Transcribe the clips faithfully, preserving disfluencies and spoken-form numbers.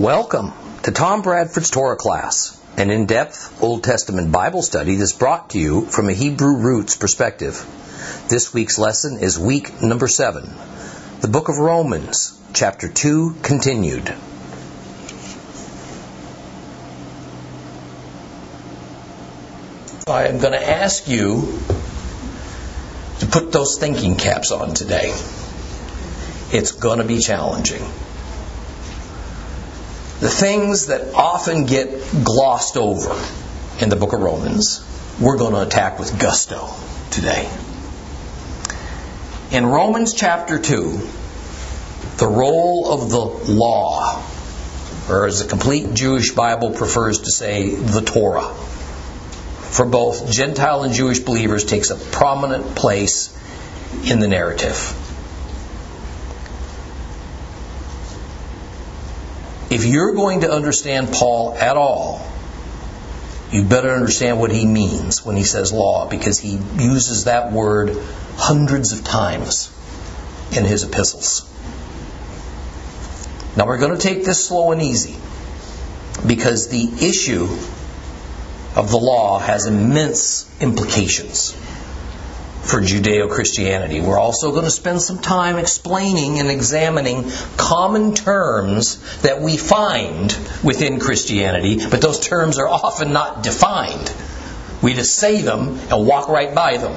Welcome to Tom Bradford's Torah class, an in-depth Old Testament Bible study that's brought to you from a Hebrew roots perspective. This week's lesson is week number seven, the book of Romans, chapter two, continued. I am going to ask you to put those thinking caps on today. It's going to be challenging. The things that often get glossed over in the book of Romans, we're going to attack with gusto today. In Romans chapter two, the role of the law, or as the complete Jewish Bible prefers to say, the Torah, for both Gentile and Jewish believers takes a prominent place in the narrative. If you're going to understand Paul at all, you better understand what he means when he says law, because he uses that word hundreds of times in his epistles. Now we're going to take this slow and easy, because the issue of the law has immense implications for Judeo-Christianity. We're also going to spend some time explaining and examining common terms that we find within Christianity, but those terms are often not defined. We just say them and walk right by them.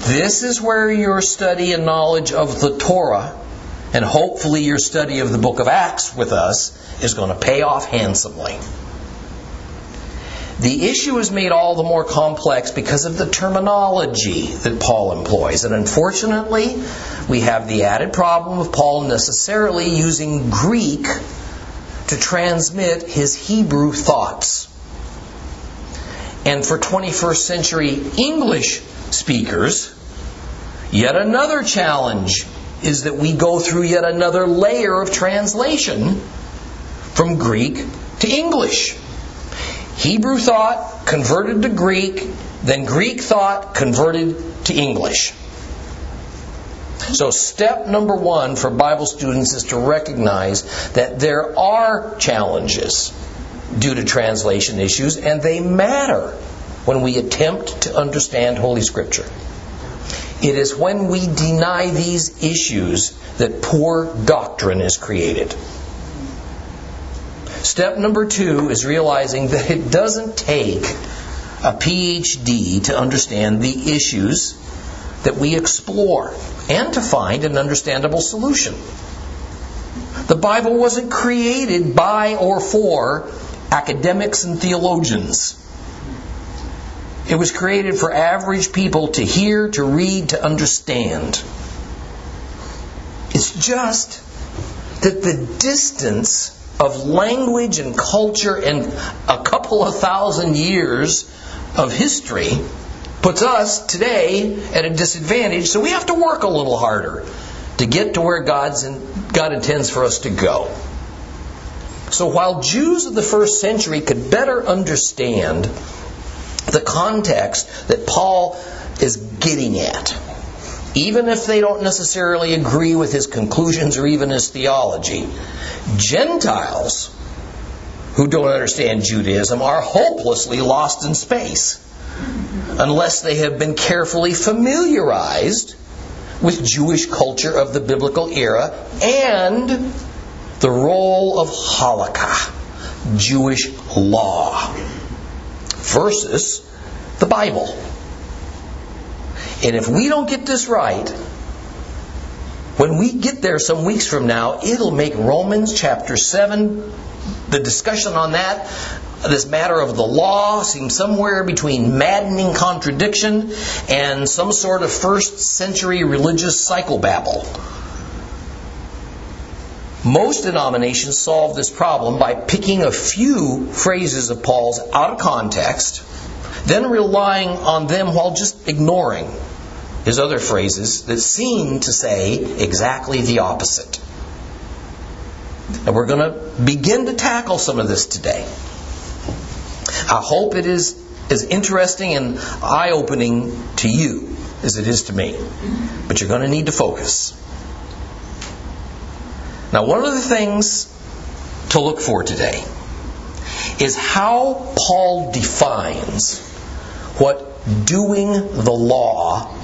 This is where your study and knowledge of the Torah, and hopefully your study of the book of Acts with us, is going to pay off handsomely. The issue is made all the more complex because of the terminology that Paul employs. And unfortunately, we have the added problem of Paul necessarily using Greek to transmit his Hebrew thoughts. And for twenty-first century English speakers, yet another challenge is that we go through yet another layer of translation from Greek to English. Hebrew thought converted to Greek, then Greek thought converted to English. So step number one for Bible students is to recognize that there are challenges due to translation issues, and they matter when we attempt to understand Holy Scripture. It is when we deny these issues that poor doctrine is created. Step number two is realizing that it doesn't take a P H D to understand the issues that we explore and to find an understandable solution. The Bible wasn't created by or for academics and theologians. It was created for average people to hear, to read, to understand. It's just that the distance of language and culture and a couple of thousand years of history puts us today at a disadvantage, so we have to work a little harder to get to where God's in, God intends for us to go. So while Jews of the first century could better understand the context that Paul is getting at, even if they don't necessarily agree with his conclusions or even his theology, Gentiles who don't understand Judaism are hopelessly lost in space unless they have been carefully familiarized with Jewish culture of the biblical era and the role of Halakha, Jewish law, versus the Bible. And if we don't get this right, when we get there some weeks from now, it'll make Romans chapter seven, the discussion on that, this matter of the law, seems somewhere between maddening contradiction and some sort of first century religious psychobabble. Most denominations solve this problem by picking a few phrases of Paul's out of context, then relying on them while just ignoring his other phrases that seem to say exactly the opposite. And we're going to begin to tackle some of this today. I hope it is as interesting and eye-opening to you as it is to me. But you're going to need to focus. Now, one of the things to look for today is how Paul defines what doing the law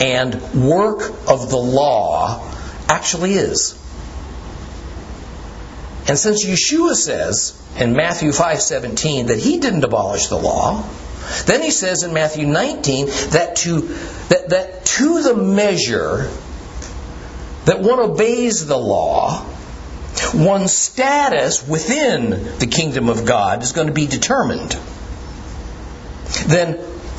and work of the law actually is. And since Yeshua says in Matthew five seventeen that he didn't abolish the law, then he says in Matthew nineteen that to that, that to the measure that one obeys the law, one's status within the kingdom of God is going to be determined. Then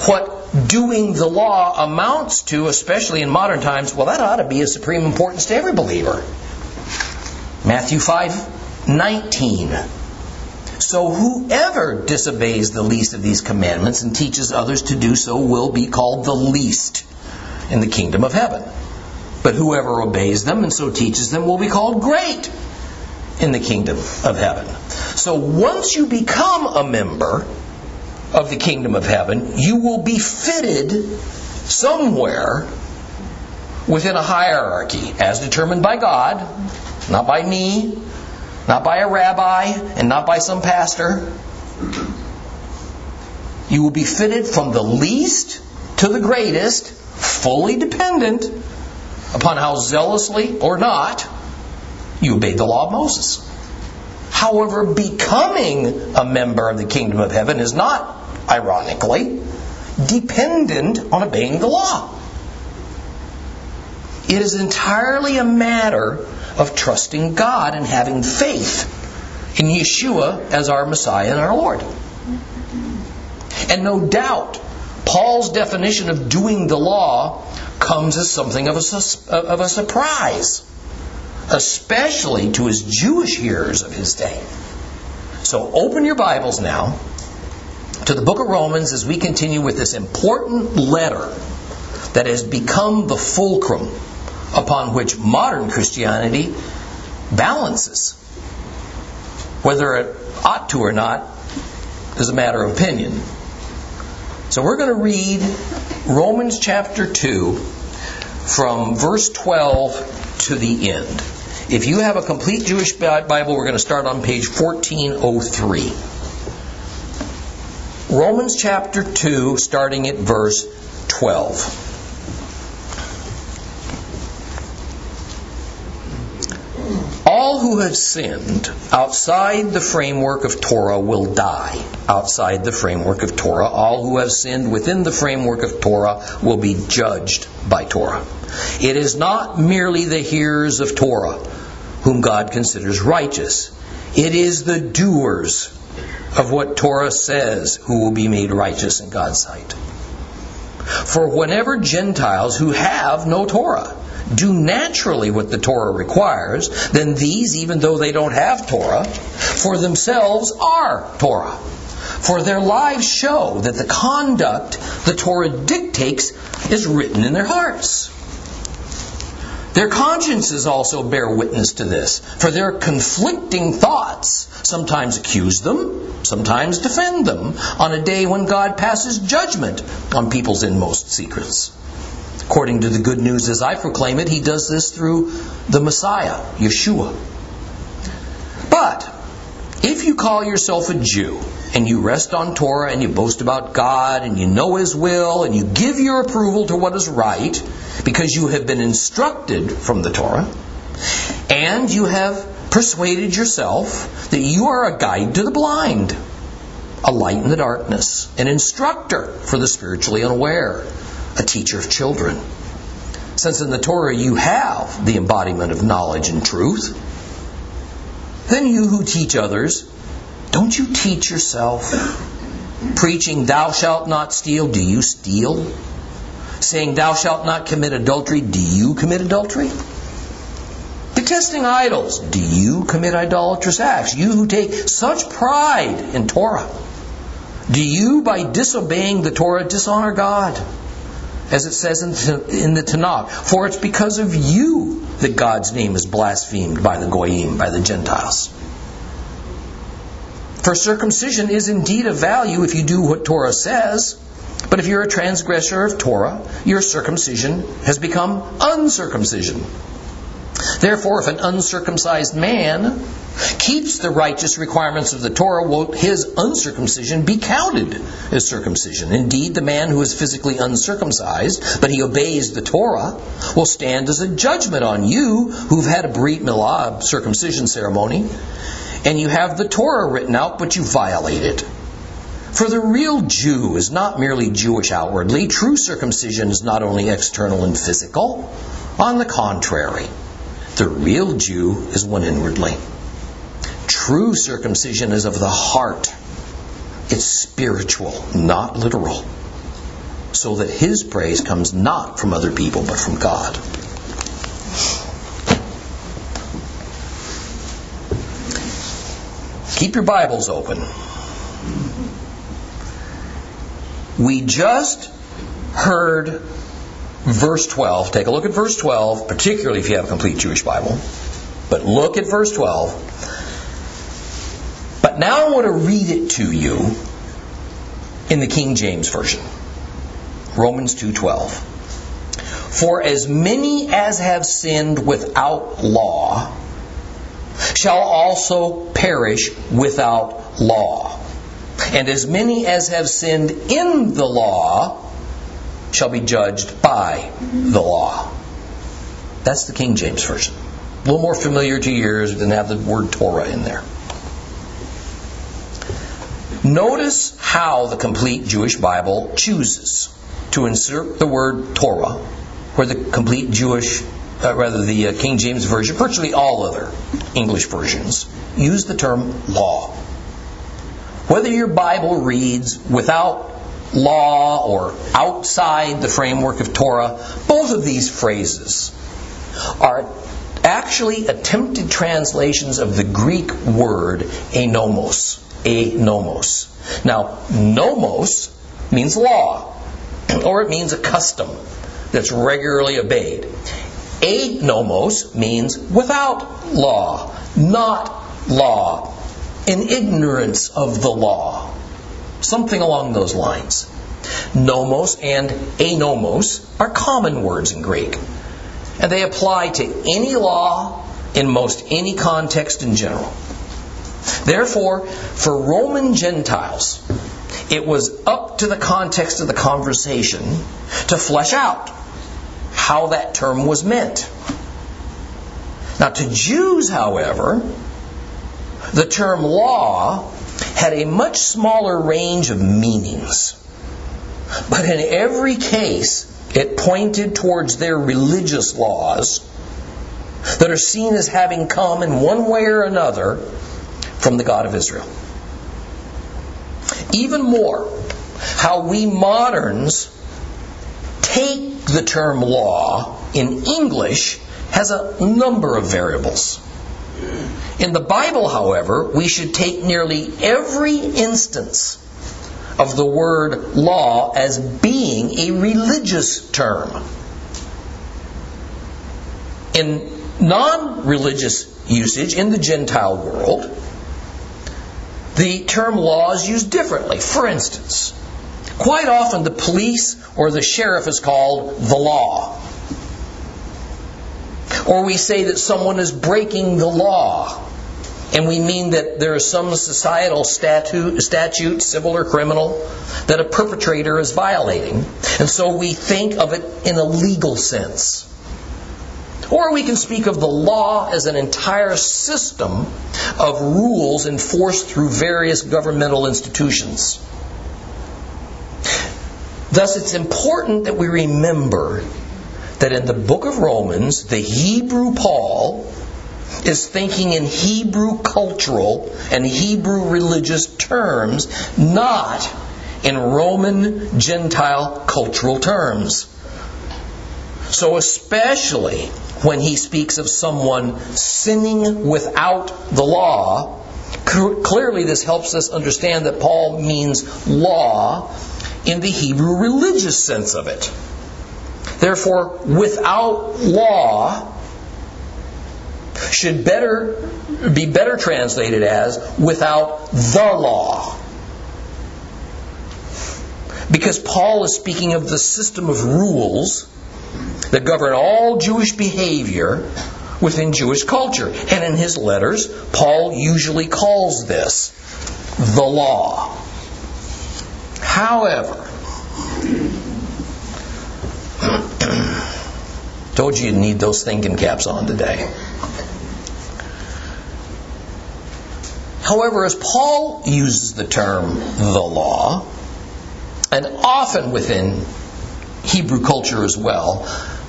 what doing the law amounts to, especially in modern times, well, that ought to be of supreme importance to every believer. Matthew five nineteen. So whoever disobeys the least of these commandments and teaches others to do so will be called the least in the kingdom of heaven. But whoever obeys them and so teaches them will be called great in the kingdom of heaven. So once you become a member of the kingdom of heaven, you will be fitted somewhere within a hierarchy as determined by God, not by me, not by a rabbi, and not by some pastor. You will be fitted from the least to the greatest, fully dependent upon how zealously or not you obeyed the law of Moses. However, becoming a member of the kingdom of heaven is not, ironically, dependent on obeying the law. It is entirely a matter of trusting God and having faith in Yeshua as our Messiah and our Lord. And no doubt, Paul's definition of doing the law comes as something of a, of a surprise, especially to his Jewish hearers of his day. So open your Bibles now to the book of Romans as we continue with this important letter that has become the fulcrum upon which modern Christianity balances. Whether it ought to or not is a matter of opinion. So we're going to read Romans chapter two from verse twelve to the end. If you have a complete Jewish Bible, we're going to start on page fourteen oh three. Romans chapter two, starting at verse twelve. All who have sinned outside the framework of Torah will die outside the framework of Torah. All who have sinned within the framework of Torah will be judged by Torah. It is not merely the hearers of Torah whom God considers righteous. It is the doers of what Torah says who will be made righteous in God's sight. For whenever Gentiles who have no Torah do naturally what the Torah requires, then these, even though they don't have Torah, for themselves are Torah. For their lives show that the conduct the Torah dictates is written in their hearts. Their consciences also bear witness to this, for their conflicting thoughts sometimes accuse them, sometimes defend them, on a day when God passes judgment on people's inmost secrets. According to the good news as I proclaim it, he does this through the Messiah, Yeshua. But if you call yourself a Jew, and you rest on Torah, and you boast about God, and you know His will, and you give your approval to what is right, because you have been instructed from the Torah, and you have persuaded yourself that you are a guide to the blind, a light in the darkness, an instructor for the spiritually unaware, a teacher of children. Since in the Torah you have the embodiment of knowledge and truth, then you who teach others, don't you teach yourself? Preaching, thou shalt not steal, do you steal? Saying, thou shalt not commit adultery, do you commit adultery? Detesting idols, do you commit idolatrous acts? You who take such pride in Torah, do you by disobeying the Torah dishonor God? As it says in the Tanakh, for it's because of you that God's name is blasphemed by the Goyim, by the Gentiles. For circumcision is indeed of value if you do what Torah says, but if you're a transgressor of Torah, your circumcision has become uncircumcision. Therefore, if an uncircumcised man keeps the righteous requirements of the Torah, won't his uncircumcision be counted as circumcision? Indeed, the man who is physically uncircumcised, but he obeys the Torah, will stand as a judgment on you who've had a brit milah circumcision ceremony, and you have the Torah written out, but you violate it. For the real Jew is not merely Jewish outwardly. True circumcision is not only external and physical. On the contrary, the real Jew is one inwardly. True circumcision is of the heart. It's spiritual, not literal. So that his praise comes not from other people, but from God. Keep your Bibles open. We just heard verse twelve. Take a look at verse twelve, particularly if you have a complete Jewish Bible. But look at verse twelve. But now I want to read it to you in the King James Version. Romans two twelve. For as many as have sinned without law shall also perish without law. And as many as have sinned in the law shall be judged by the law. That's the King James Version. A little more familiar to yours than have the word Torah in there. Notice how the complete Jewish Bible chooses to insert the word Torah where the complete Jewish, uh, rather the uh, King James Version, virtually all other English versions, use the term law. Whether your Bible reads without law or outside the framework of Torah, both of these phrases are actually attempted translations of the Greek word enomos. Enomos. Now, nomos means law, or it means a custom that's regularly obeyed. Enomos means without law, not law. In ignorance of the law. Something along those lines. Nomos and anomos are common words in Greek. And they apply to any law in most any context in general. Therefore, for Roman Gentiles, it was up to the context of the conversation to flesh out how that term was meant. Now, to Jews, however, the term law had a much smaller range of meanings. But in every case, it pointed towards their religious laws that are seen as having come in one way or another from the God of Israel. Even more, how we moderns take the term law in English has a number of variables. In the Bible, however, we should take nearly every instance of the word law as being a religious term. In non-religious usage in the Gentile world, the term law is used differently. For instance, quite often the police or the sheriff is called the law. Or we say that someone is breaking the law, and we mean that there is some societal statute, statute, civil or criminal, that a perpetrator is violating. And so we think of it in a legal sense. Or we can speak of the law as an entire system of rules enforced through various governmental institutions. Thus, it's important that we remember that in the book of Romans, the Hebrew Paul is thinking in Hebrew cultural and Hebrew religious terms, not in Roman Gentile cultural terms. So especially when he speaks of someone sinning without the law, clearly this helps us understand that Paul means law in the Hebrew religious sense of it. Therefore, without law should better be better translated as without the law. Because Paul is speaking of the system of rules that govern all Jewish behavior within Jewish culture. And in his letters, Paul usually calls this the law. However, told you you'd need those thinking caps on today. However, as Paul uses the term the law, and often within Hebrew culture as well,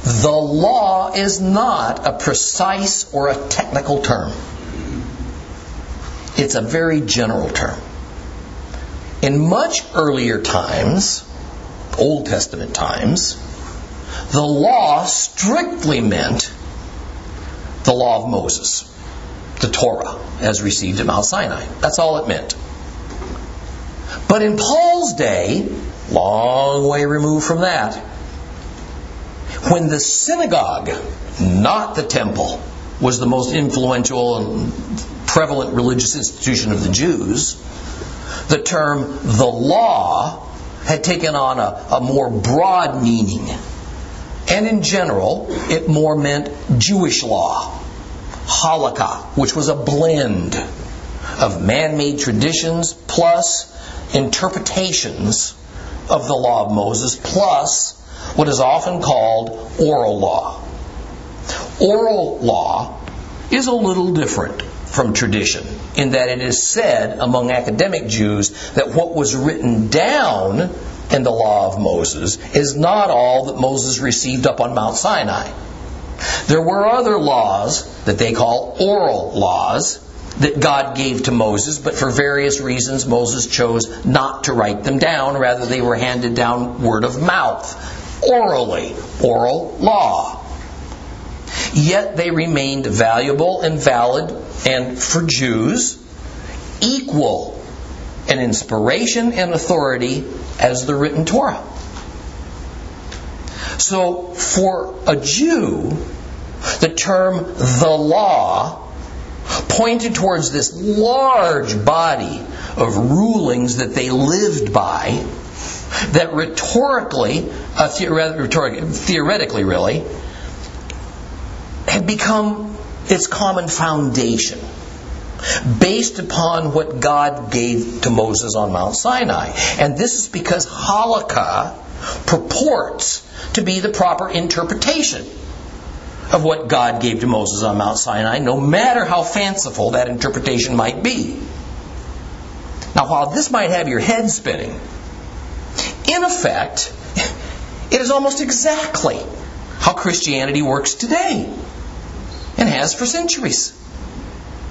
the law is not a precise or a technical term. It's a very general term. In much earlier times, Old Testament times, the law strictly meant the law of Moses, the Torah, as received at Mount Sinai. That's all it meant. But in Paul's day, long way removed from that, when the synagogue, not the temple, was the most influential and prevalent religious institution of the Jews, the term the law had taken on a, a more broad meaning. And in general, it more meant Jewish law, Halakha, which was a blend of man-made traditions plus interpretations of the law of Moses, plus what is often called oral law. Oral law is a little different from tradition in that it is said among academic Jews that what was written down in the law of Moses is not all that Moses received up on Mount Sinai. There were other laws that they call oral laws that God gave to Moses, but for various reasons Moses chose not to write them down. Rather, they were handed down word of mouth, orally, oral law. Yet they remained valuable and valid, and for Jews, equal in inspiration and authority as the written Torah. So, for a Jew, the term the law pointed towards this large body of rulings that they lived by, that rhetorically, uh, theoret- rhetoric, theoretically really, had become its common foundation, based upon what God gave to Moses on Mount Sinai. And this is because Halakha purports to be the proper interpretation of what God gave to Moses on Mount Sinai, no matter how fanciful that interpretation might be. Now, while this might have your head spinning, in effect, it is almost exactly how Christianity works today and has for centuries.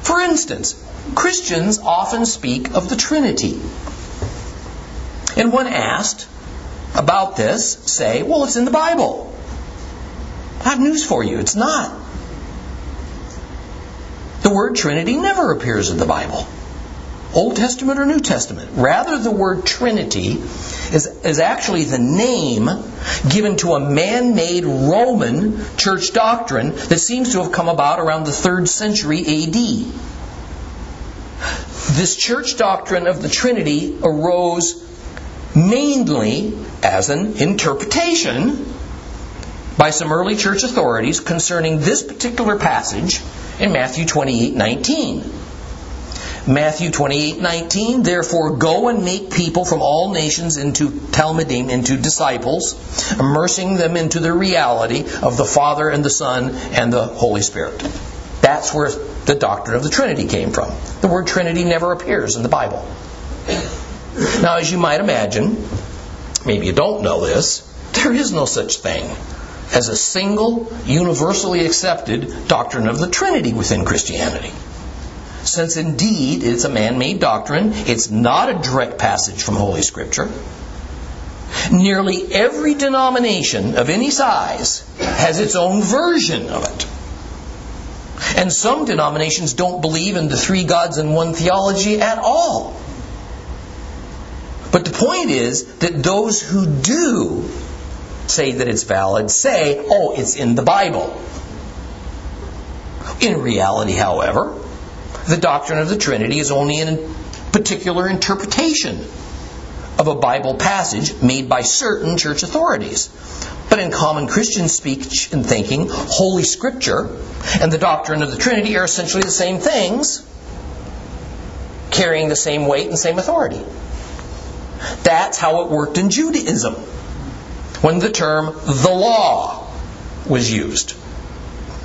For instance, Christians often speak of the Trinity. And when asked about this, say, well, it's in the Bible. I have news for you, it's not. The word Trinity never appears in the Bible, Old Testament or New Testament. Rather, the word Trinity is, is actually the name given to a man-made Roman church doctrine that seems to have come about around the third century A D. This church doctrine of the Trinity arose mainly as an interpretation by some early church authorities concerning this particular passage in Matthew twenty-eight nineteen. Matthew twenty-eight nineteen, therefore go and make people from all nations into Talmudim, into disciples, immersing them into the reality of the Father and the Son and the Holy Spirit. That's where the doctrine of the Trinity came from. The word Trinity never appears in the Bible. Now, as you might imagine, maybe you don't know this, there is no such thing as a single, universally accepted doctrine of the Trinity within Christianity. Since indeed it's a man-made doctrine, it's not a direct passage from Holy Scripture. Nearly every denomination of any size has its own version of it. And some denominations don't believe in the three gods and one theology at all. But the point is that those who do say that it's valid, say, oh, it's in the Bible. In reality, however, the doctrine of the Trinity is only a particular interpretation of a Bible passage made by certain church authorities. But in common Christian speech and thinking, Holy Scripture and the doctrine of the Trinity are essentially the same things, carrying the same weight and same authority. That's how it worked in Judaism, when the term the law was used.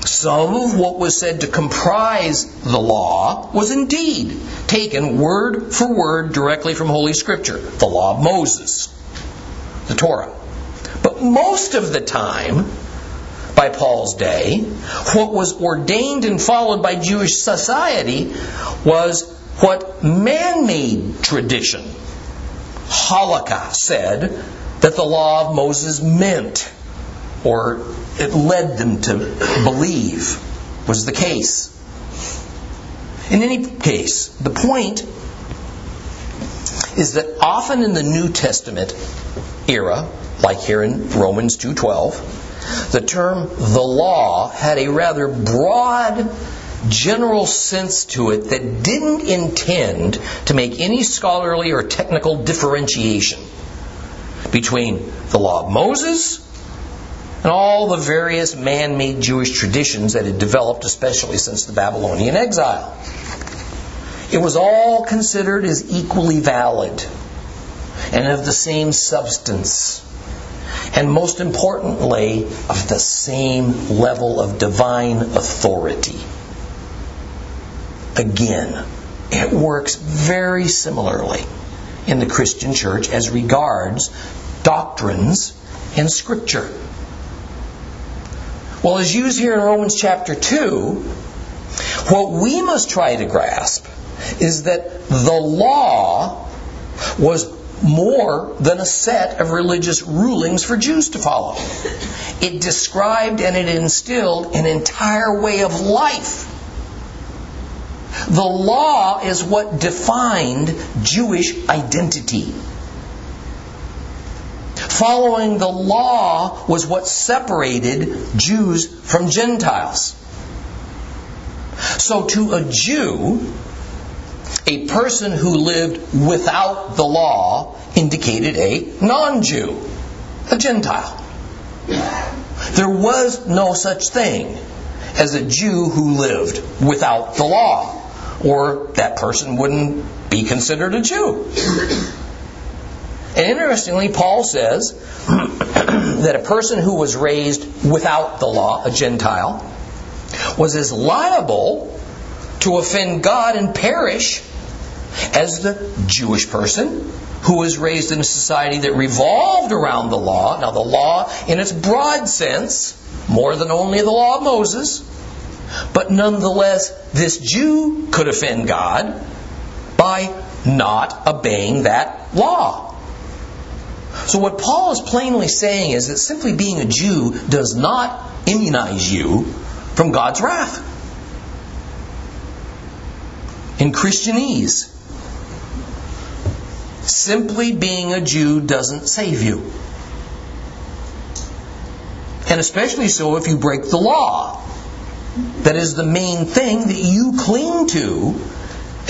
Some of what was said to comprise the law was indeed taken word for word directly from Holy Scripture, the law of Moses, the Torah. But most of the time, by Paul's day, what was ordained and followed by Jewish society was what man-made tradition, Halakha, said that the law of Moses meant, or it led them to believe was the case. In any case, the point is that often in the New Testament era, like here in Romans two twelve, the term the law had a rather broad general sense to it that didn't intend to make any scholarly or technical differentiation between the law of Moses and all the various man-made Jewish traditions that had developed, especially since the Babylonian exile. It was all considered as equally valid and of the same substance, and most importantly, of the same level of divine authority. Again, it works very similarly in the Christian church as regards doctrines and Scripture. Well, as used here in Romans chapter two, what we must try to grasp is that the law was more than a set of religious rulings for Jews to follow. It described and it instilled an entire way of life. The law is what defined Jewish identity. Following the law was what separated Jews from Gentiles. So to a Jew, a person who lived without the law indicated a non-Jew, a Gentile. There was no such thing as a Jew who lived without the law, or that person wouldn't be considered a Jew. And interestingly, Paul says that a person who was raised without the law, a Gentile, was as liable to offend God and perish as the Jewish person who was raised in a society that revolved around the law. Now, the law in its broad sense, more than only the law of Moses, but nonetheless, this Jew could offend God by not obeying that law. So what Paul is plainly saying is that simply being a Jew does not immunize you from God's wrath. In Christianese, simply being a Jew doesn't save you. And especially so if you break the law. That is the main thing that you cling to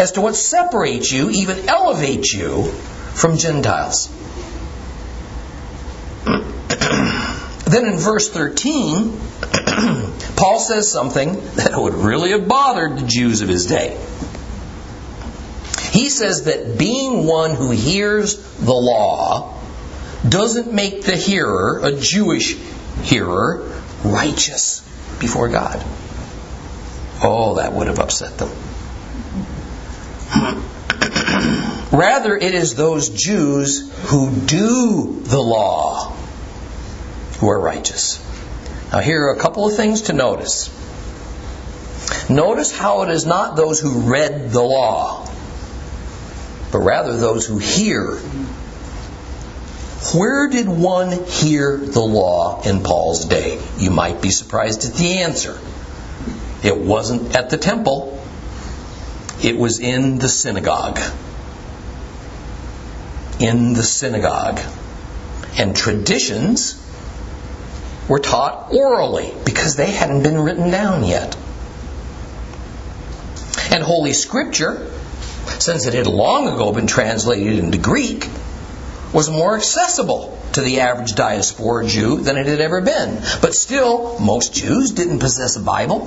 as to what separates you, even elevates you from Gentiles. Then in verse thirteen, Paul says something that would really have bothered the Jews of his day. He says that being one who hears the law doesn't make the hearer, a Jewish hearer, righteous before God. Oh, that would have upset them. Rather, it is those Jews who do the law who are righteous. Now, here are a couple of things to notice. Notice how it is not those who read the law, but rather those who hear. Where did one hear the law in Paul's day? You might be surprised at the answer. It wasn't at the temple. It was in the synagogue. In the synagogue. And traditions were taught orally because they hadn't been written down yet. And Holy Scripture, since it had long ago been translated into Greek, was more accessible to the average diaspora Jew than it had ever been. But still, most Jews didn't possess a Bible.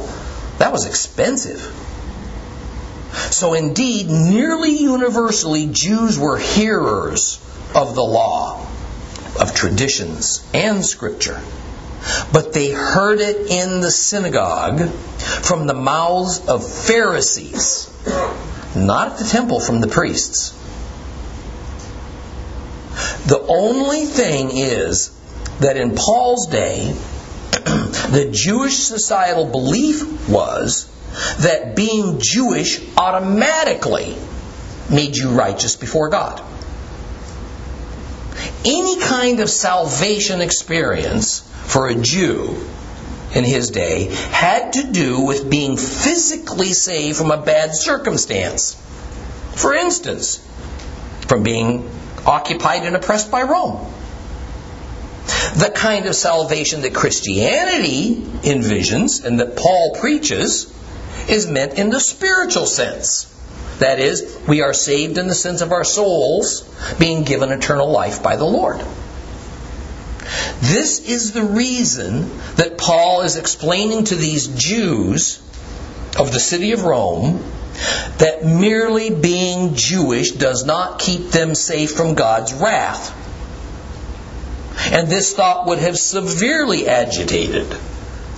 That was expensive. So indeed, nearly universally, Jews were hearers of the law, of traditions and Scripture. But they heard it in the synagogue from the mouths of Pharisees, not at the temple from the priests. The only thing is that in Paul's day, the Jewish societal belief was that being Jewish automatically made you righteous before God. Any kind of salvation experience for a Jew in his day had to do with being physically saved from a bad circumstance. For instance, from being occupied and oppressed by Rome. The kind of salvation that Christianity envisions and that Paul preaches is meant in the spiritual sense. That is, we are saved in the sense of our souls being given eternal life by the Lord. This is the reason that Paul is explaining to these Jews of the city of Rome that merely being Jewish does not keep them safe from God's wrath. And this thought would have severely agitated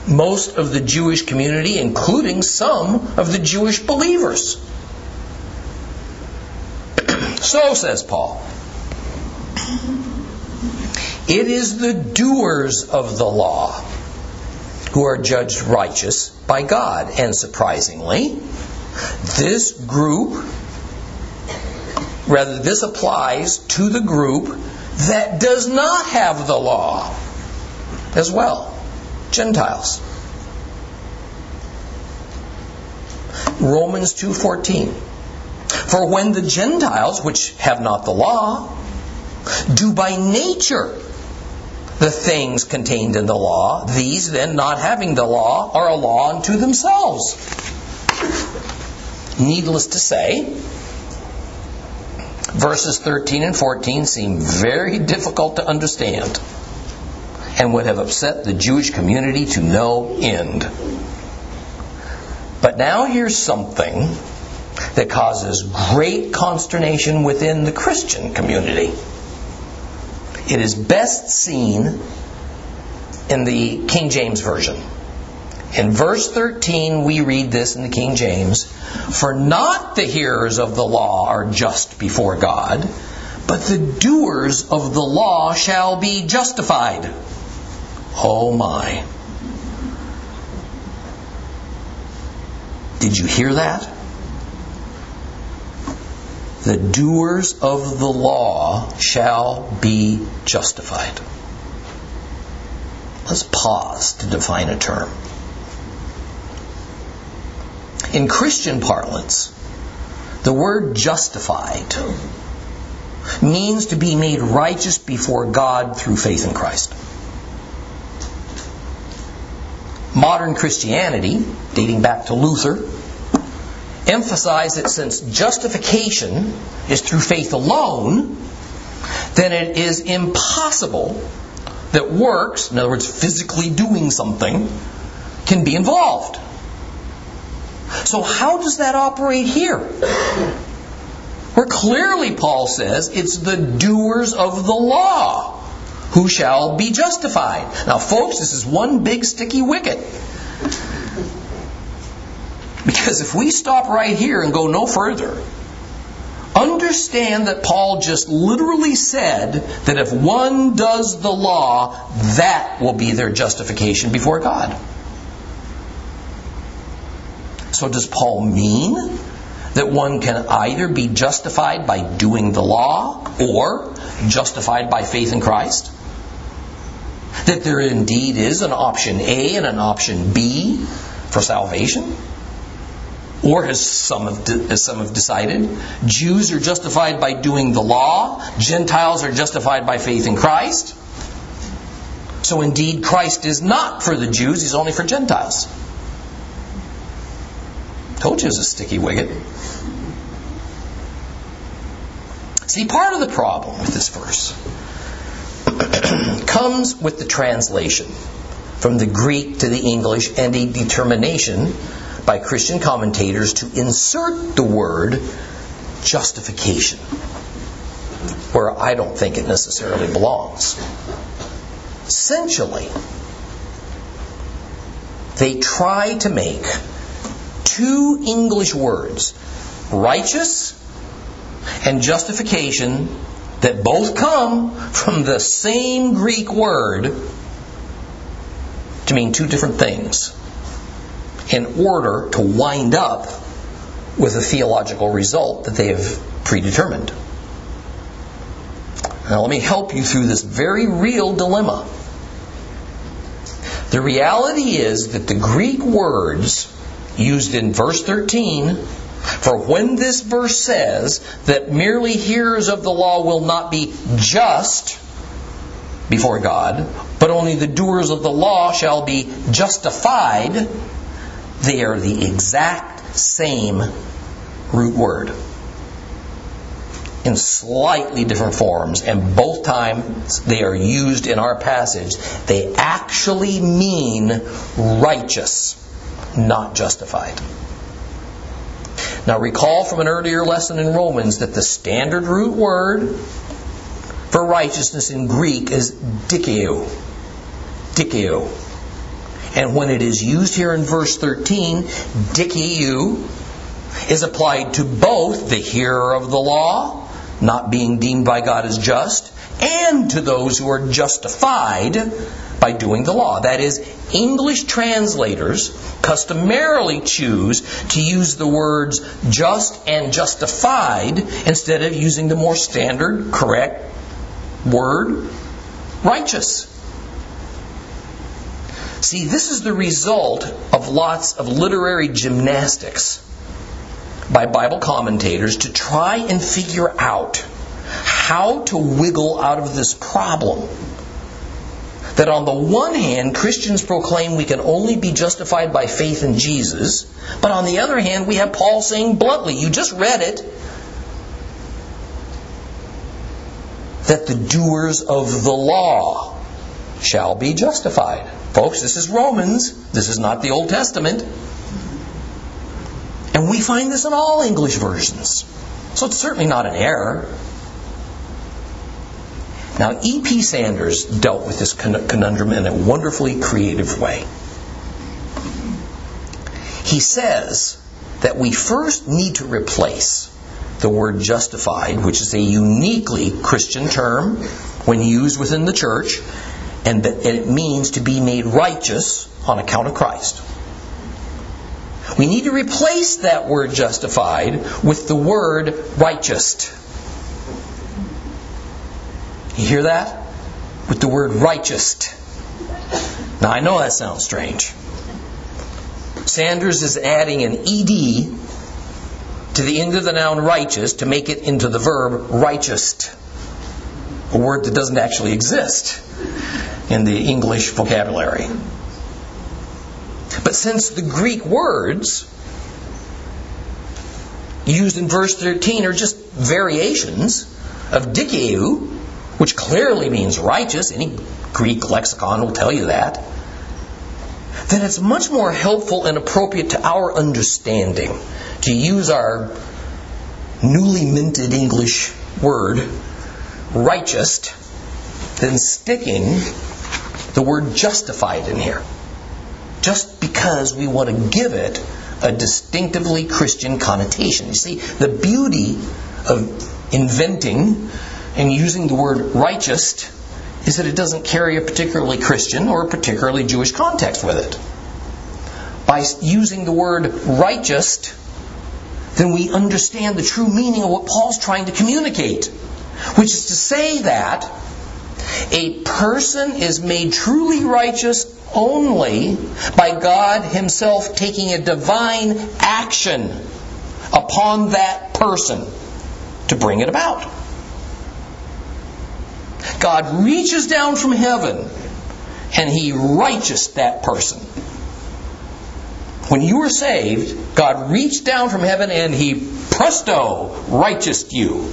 most of the Jewish community, including some of the Jewish believers. So, says Paul, it is the doers of the law who are judged righteous by God. And surprisingly, this group, rather this applies to the group that does not have the law as well, Gentiles. Romans two fourteen. For when the Gentiles, which have not the law, do by nature the things contained in the law, these then, not having the law, are a law unto themselves. Needless to say, verses thirteen and fourteen seem very difficult to understand and would have upset the Jewish community to no end. But now here's something that causes great consternation within the Christian community. It is best seen in the King James Version. In verse thirteen, we read this in the King James, "For not the hearers of the law are just before God, but the doers of the law shall be justified." Oh my. Did you hear that? The doers of the law shall be justified. Let's pause to define a term. In Christian parlance, the word justified means to be made righteous before God through faith in Christ. Modern Christianity, dating back to Luther, emphasize that since justification is through faith alone, then it is impossible that works, in other words, physically doing something, can be involved. So how does that operate here? Where clearly Paul says it's the doers of the law who shall be justified. Now folks, this is one big sticky wicket. Because if we stop right here and go no further, understand that Paul just literally said that if one does the law, that will be their justification before God. So does Paul mean that one can either be justified by doing the law or justified by faith in Christ? That there indeed is an option A and an option B for salvation? Or, as some have, as some have decided, Jews are justified by doing the law, Gentiles are justified by faith in Christ. So indeed, Christ is not for the Jews, He's only for Gentiles. Told you it was a sticky wicket. See, part of the problem with this verse comes with the translation from the Greek to the English and a determination by Christian commentators to insert the word justification, where I don't think it necessarily belongs. Essentially, they try to make two English words, righteous and justification, that both come from the same Greek word, to mean two different things, in order to wind up with a theological result that they have predetermined. Now let me help you through this very real dilemma. The reality is that the Greek words used in verse thirteen, for when this verse says that merely hearers of the law will not be just before God, but only the doers of the law shall be justified, they are the exact same root word in slightly different forms, and both times they are used in our passage, they actually mean righteous, not justified. Now recall from an earlier lesson in Romans that the standard root word for righteousness in Greek is dikio. Dikio. And when it is used here in verse thirteen, dikaiou is applied to both the hearer of the law, not being deemed by God as just, and to those who are justified by doing the law. That is, English translators customarily choose to use the words just and justified instead of using the more standard, correct word, righteous. See, this is the result of lots of literary gymnastics by Bible commentators to try and figure out how to wiggle out of this problem. That on the one hand, Christians proclaim we can only be justified by faith in Jesus, but on the other hand, we have Paul saying bluntly, you just read it, that the doers of the law shall be justified. Folks, this is Romans. This is not the Old Testament. And we find this in all English versions. So it's certainly not an error. Now, E P Sanders dealt with this conundrum in a wonderfully creative way. He says that we first need to replace the word justified, which is a uniquely Christian term when used within the church, and that it means to be made righteous on account of Christ. We need to replace that word justified with the word righteous. You hear that? With the word righteous. Now I know that sounds strange. Sanders is adding an E D to the end of the noun righteous to make it into the verb righteous. A word that doesn't actually exist in the English vocabulary. But since the Greek words used in verse thirteen are just variations of dikaiou, which clearly means righteous, any Greek lexicon will tell you that, then it's much more helpful and appropriate to our understanding to use our newly minted English word, righteous, than sticking the word justified in here, just because we want to give it a distinctively Christian connotation. You see, the beauty of inventing and using the word righteous is that it doesn't carry a particularly Christian or a particularly Jewish context with it. By using the word righteous, then we understand the true meaning of what Paul's trying to communicate, which is to say that a person is made truly righteous only by God Himself taking a divine action upon that person to bring it about. God reaches down from heaven and He righteous that person. When you were saved, God reached down from heaven and He presto righteous you.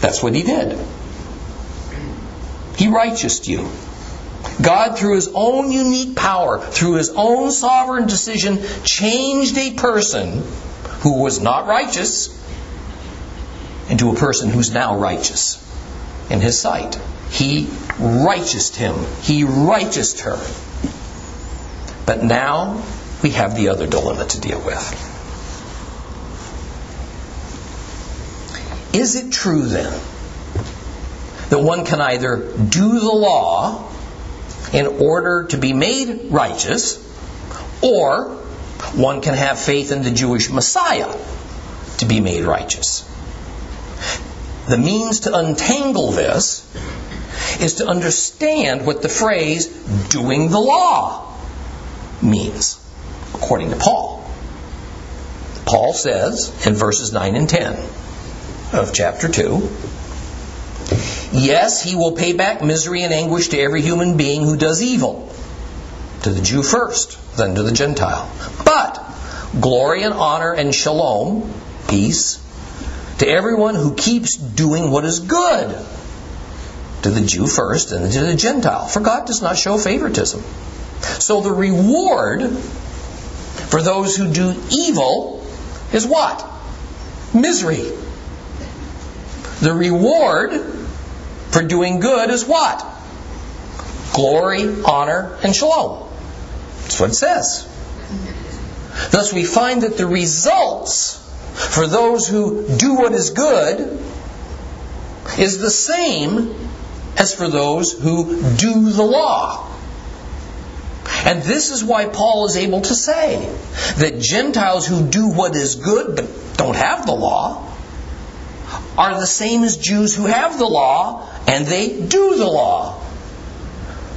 That's what He did. He righteoused you. God, through His own unique power, through His own sovereign decision, changed a person who was not righteous into a person who's now righteous in His sight. He righteoused him. He righteoused her. But now we have the other dilemma to deal with. Is it true then that one can either do the law in order to be made righteous, or one can have faith in the Jewish Messiah to be made righteous? The means to untangle this is to understand what the phrase doing the law means, according to Paul. Paul says in verses nine and ten of chapter two, yes, He will pay back misery and anguish to every human being who does evil, to the Jew first, then to the Gentile. But glory and honor and shalom, peace, to everyone who keeps doing what is good, to the Jew first and to the Gentile. For God does not show favoritism. So the reward for those who do evil is what? Misery. The reward for doing good is what? Glory, honor, and shalom. That's what it says. Thus we find that the results for those who do what is good is the same as for those who do the law. And this is why Paul is able to say that Gentiles who do what is good but don't have the law are the same as Jews who have the law and they do the law.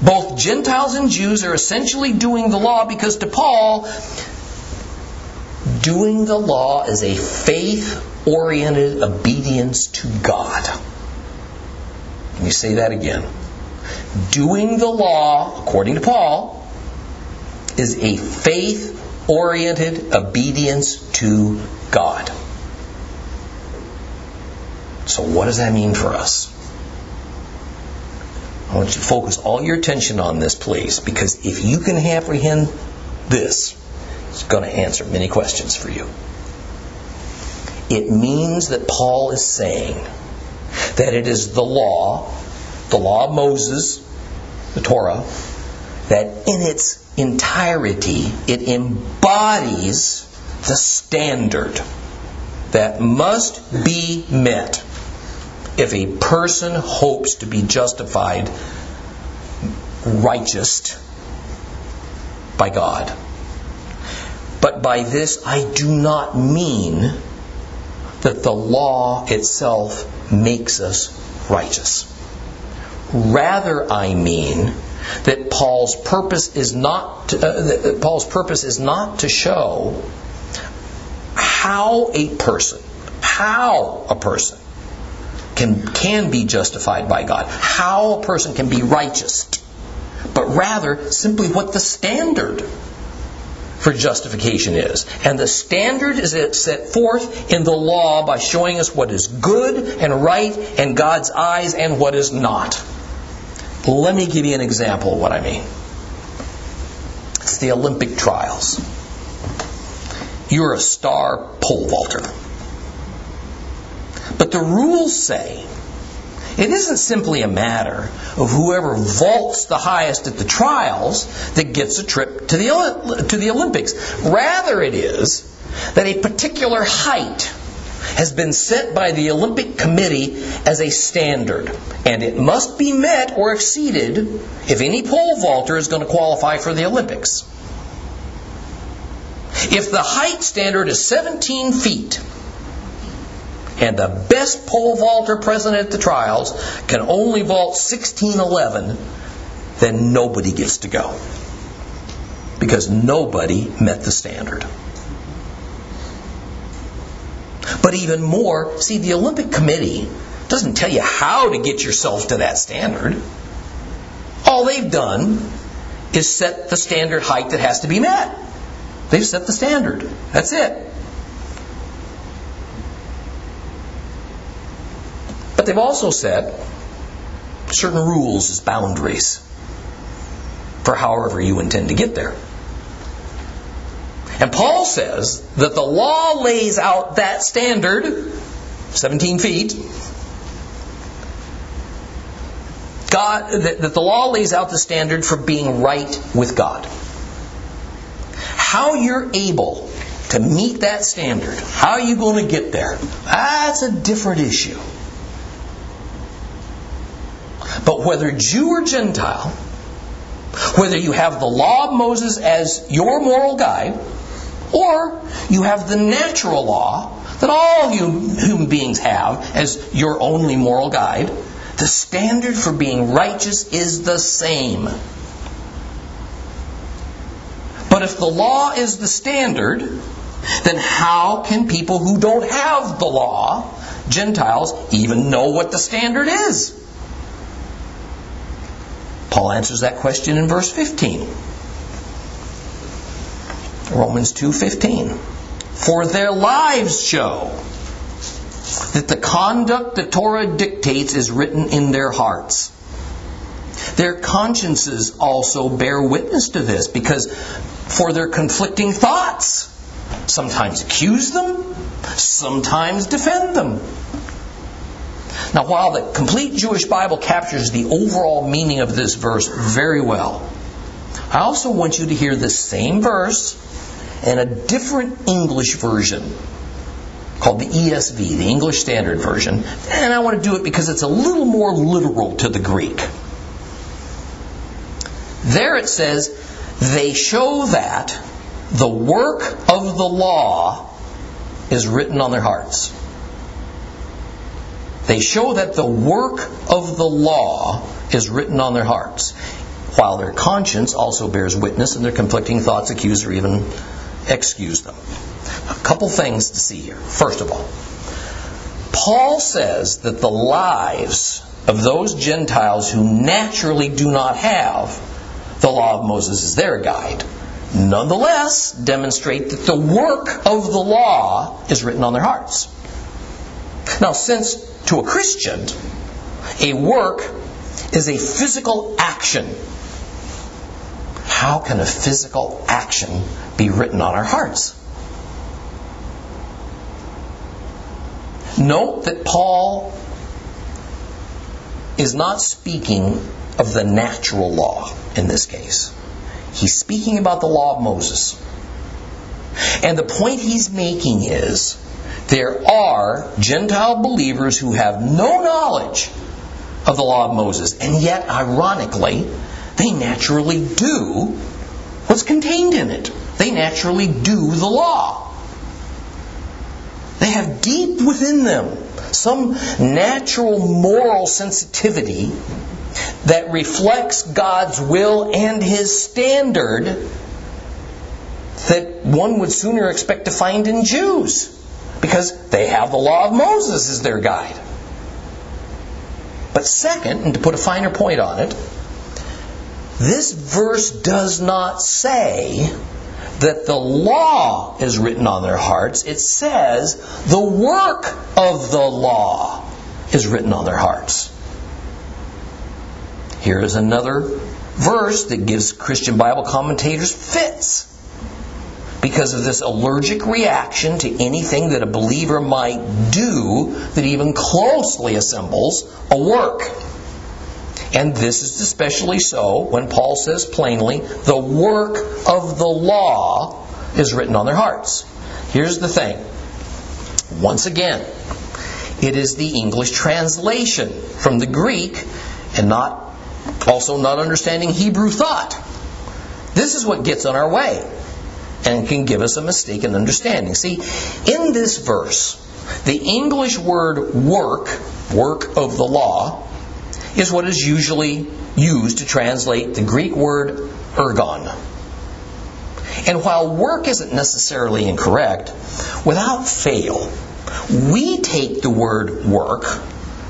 Both Gentiles and Jews are essentially doing the law, because to Paul, doing the law is a faith-oriented obedience to God. Let me say that again. Doing the law, according to Paul, is a faith-oriented obedience to God. So what does that mean for us? I want you to focus all your attention on this, please, because if you can apprehend this, it's going to answer many questions for you. It means that Paul is saying that it is the law, the law of Moses, the Torah, that in its entirety, it embodies the standard that must be met if a person hopes to be justified, righteous by God. But by this, I do not mean that the law itself makes us righteous. Rather, I mean that Paul's purpose is not to, uh, that Paul's purpose is not to show how a person, how a person can can be justified by God, how a person can be righteous, but rather simply what the standard for justification is. And the standard is set forth in the law by showing us what is good and right in God's eyes and what is not. Let me give you an example of what I mean. It's the Olympic trials. You're a star pole vaulter. But the rules say it isn't simply a matter of whoever vaults the highest at the trials that gets a trip to the to the Olympics. Rather, it is that a particular height has been set by the Olympic Committee as a standard, and it must be met or exceeded if any pole vaulter is going to qualify for the Olympics. If the height standard is seventeen feet, and the best pole vaulter present at the trials can only vault sixteen eleven, then nobody gets to go, because nobody met the standard. But even more, see, the Olympic Committee doesn't tell you how to get yourself to that standard. All they've done is set the standard height that has to be met. They've set the standard. That's it. But they've also said certain rules as boundaries for however you intend to get there. And Paul says that the law lays out that standard, seventeen feet, God, that, that the law lays out the standard for being right with God. How you're able to meet that standard, how are you going to get there? That's a different issue. But whether Jew or Gentile, whether you have the law of Moses as your moral guide, or you have the natural law that all human beings have as your only moral guide, the standard for being righteous is the same. But if the law is the standard, then how can people who don't have the law, Gentiles, even know what the standard is? Paul answers that question in verse fifteen. Romans two fifteen. For their lives show that the conduct the Torah dictates is written in their hearts. Their consciences also bear witness to this, because for their conflicting thoughts sometimes accuse them, sometimes defend them. Now, while the complete Jewish Bible captures the overall meaning of this verse very well, I also want you to hear this same verse in a different English version called the E S V, the English Standard Version. And I want to do it because it's a little more literal to the Greek. There it says, they show that the work of the law is written on their hearts. They show that the work of the law is written on their hearts, while their conscience also bears witness and their conflicting thoughts accuse or even excuse them. A couple things to see here. First of all, Paul says that the lives of those Gentiles who naturally do not have the law of Moses as their guide, nonetheless demonstrate that the work of the law is written on their hearts. Now, since to a Christian, a work is a physical action, how can a physical action be written on our hearts? Note that Paul is not speaking of the natural law in this case. He's speaking about the law of Moses. And the point he's making is, there are Gentile believers who have no knowledge of the law of Moses, and yet, ironically, they naturally do what's contained in it. They naturally do the law. They have deep within them some natural moral sensitivity that reflects God's will and His standard that one would sooner expect to find in Jews, because they have the law of Moses as their guide. But second, and to put a finer point on it, this verse does not say that the law is written on their hearts. It says the work of the law is written on their hearts. Here is another verse that gives Christian Bible commentators fits, because of this allergic reaction to anything that a believer might do that even closely assembles a work. And this is especially so when Paul says plainly, the work of the law is written on their hearts. Here's the thing. Once again, it is the English translation from the Greek, and not also not understanding Hebrew thought. This is what gets on our way and can give us a mistaken understanding. See, in this verse, the English word work, work of the law, is what is usually used to translate the Greek word ergon. And while work isn't necessarily incorrect, without fail, we take the word work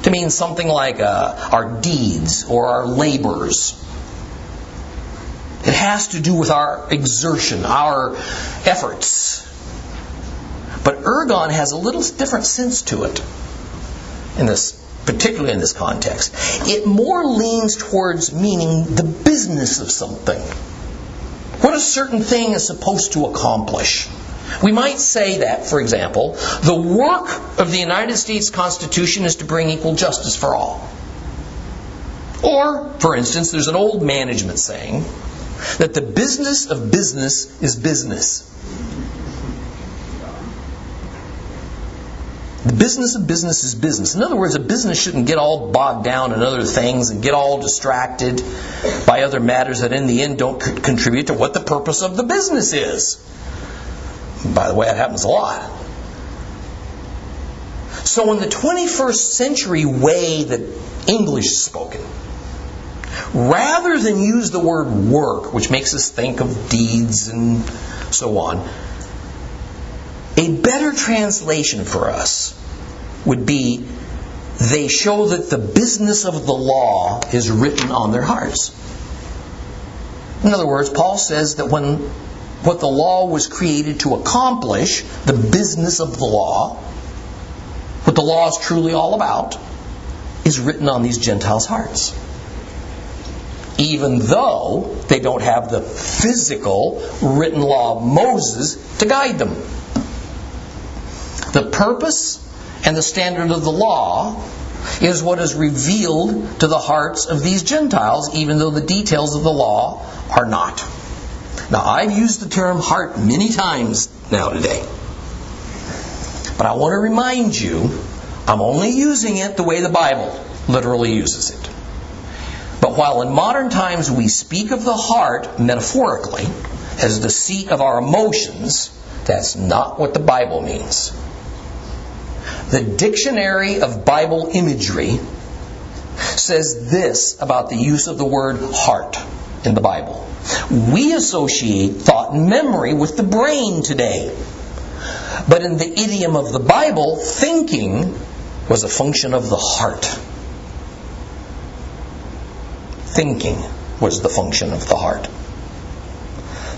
to mean something like uh, our deeds or our labors. It has to do with our exertion, our efforts. But ergon has a little different sense to it in this particularly in this context, it more leans towards meaning the business of something. What a certain thing is supposed to accomplish. We might say that, for example, the work of the United States Constitution is to bring equal justice for all. Or, for instance, there's an old management saying that the business of business is business. The business of business is business. In other words, a business shouldn't get all bogged down in other things and get all distracted by other matters that in the end don't co- contribute to what the purpose of the business is. And by the way, that happens a lot. So in the twenty-first century way that English is spoken, rather than use the word work, which makes us think of deeds and so on, a better translation for us would be, they show that the business of the law is written on their hearts. In other words, Paul says that when what the law was created to accomplish, the business of the law, what the law is truly all about, is written on these Gentiles' hearts. Even though they don't have the physical written law of Moses to guide them. The purpose and the standard of the law is what is revealed to the hearts of these Gentiles, even though the details of the law are not. Now, I've used the term heart many times now today. But I want to remind you, I'm only using it the way the Bible literally uses it. But while in modern times we speak of the heart metaphorically as the seat of our emotions, that's not what the Bible means. The Dictionary of Bible Imagery says this about the use of the word heart in the Bible. We associate thought and memory with the brain today. But in the idiom of the Bible, thinking was a function of the heart. Thinking was the function of the heart.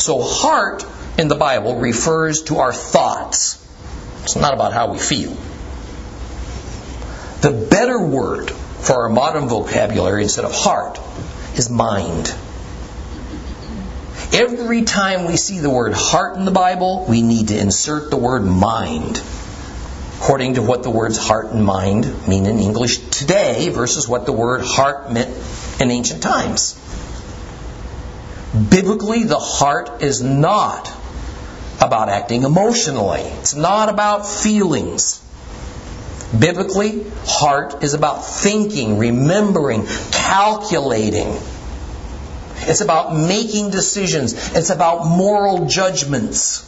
So heart in the Bible refers to our thoughts. It's not about how we feel. The better word for our modern vocabulary instead of heart is mind. Every time we see the word heart in the Bible, we need to insert the word mind, according to what the words heart and mind mean in English today versus what the word heart meant in ancient times. Biblically, the heart is not about acting emotionally. It's not about feelings. Biblically, heart is about thinking, remembering, calculating. It's about making decisions. It's about moral judgments.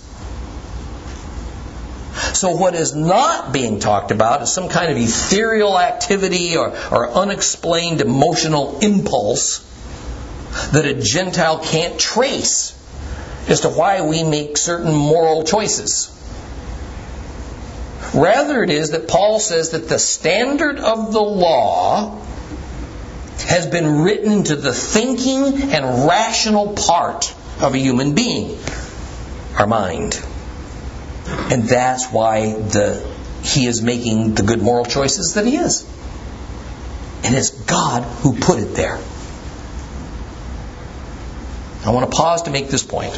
So what is not being talked about is some kind of ethereal activity or, or unexplained emotional impulse that a Gentile can't trace as to why we make certain moral choices. Rather, it is that Paul says that the standard of the law has been written into the thinking and rational part of a human being, our mind. And that's why the, he is making the good moral choices that he is. And it's God who put it there. I want to pause to make this point.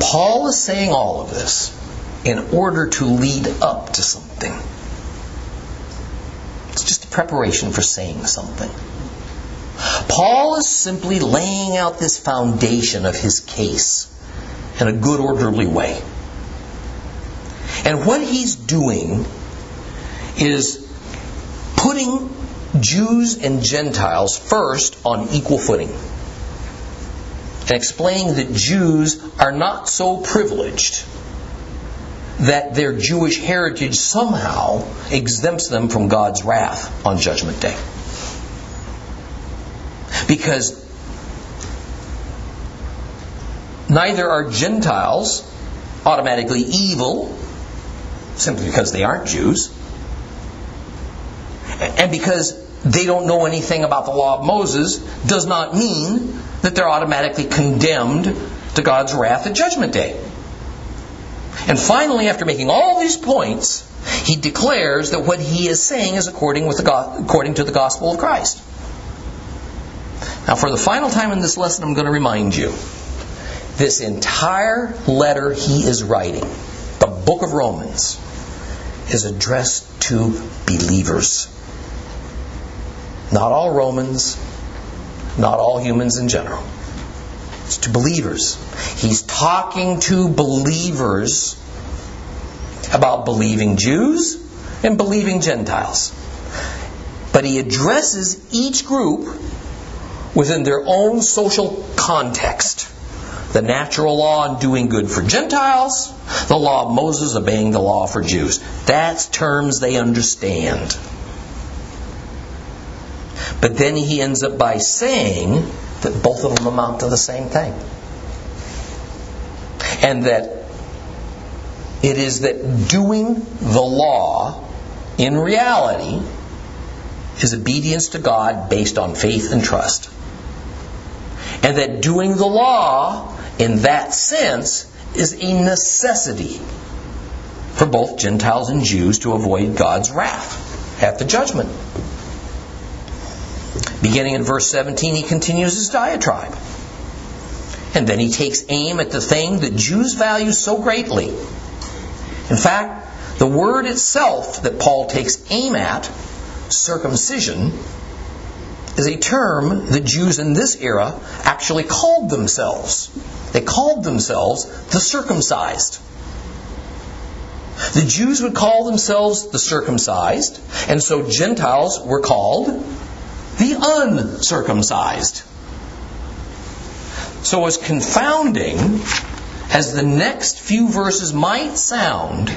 Paul is saying all of this in order to lead up to something. It's just a preparation for saying something. Paul is simply laying out this foundation of his case in a good, orderly way. And what he's doing is putting Jews and Gentiles first on equal footing, and explaining that Jews are not so privileged that their Jewish heritage somehow exempts them from God's wrath on Judgment Day. Because neither are Gentiles automatically evil, simply because they aren't Jews, and because they don't know anything about the law of Moses does not mean that they're automatically condemned to God's wrath at Judgment Day. And finally, after making all these points, He declares that what he is saying is according, with the go- according to the gospel of Christ. Now, for the final time in this lesson, I'm going to remind you, this entire letter he is writing, the book of Romans, is addressed to believers. Not all Romans, not all humans in general. It's to believers. He's talking to believers about believing Jews and believing Gentiles. But he addresses each group within their own social context. The natural law and doing good for Gentiles, the law of Moses obeying the law for Jews. That's terms they understand. But then he ends up by saying that both of them amount to the same thing. And that it is that doing the law, in reality, is obedience to God based on faith and trust. And that doing the law, in that sense, is a necessity for both Gentiles and Jews to avoid God's wrath at the judgment. Beginning in verse seventeen, he continues his diatribe. And then he takes aim at the thing that Jews value so greatly. In fact, the word itself that Paul takes aim at, circumcision, is a term that Jews in this era actually called themselves. They called themselves the circumcised. The Jews would call themselves the circumcised, and so Gentiles were called the uncircumcised. So as confounding as the next few verses might sound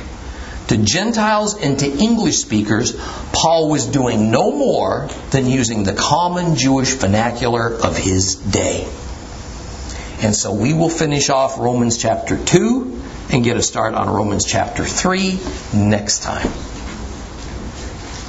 to Gentiles and to English speakers, Paul was doing no more than using the common Jewish vernacular of his day. And so we will finish off Romans chapter two and get a start on Romans chapter three next time.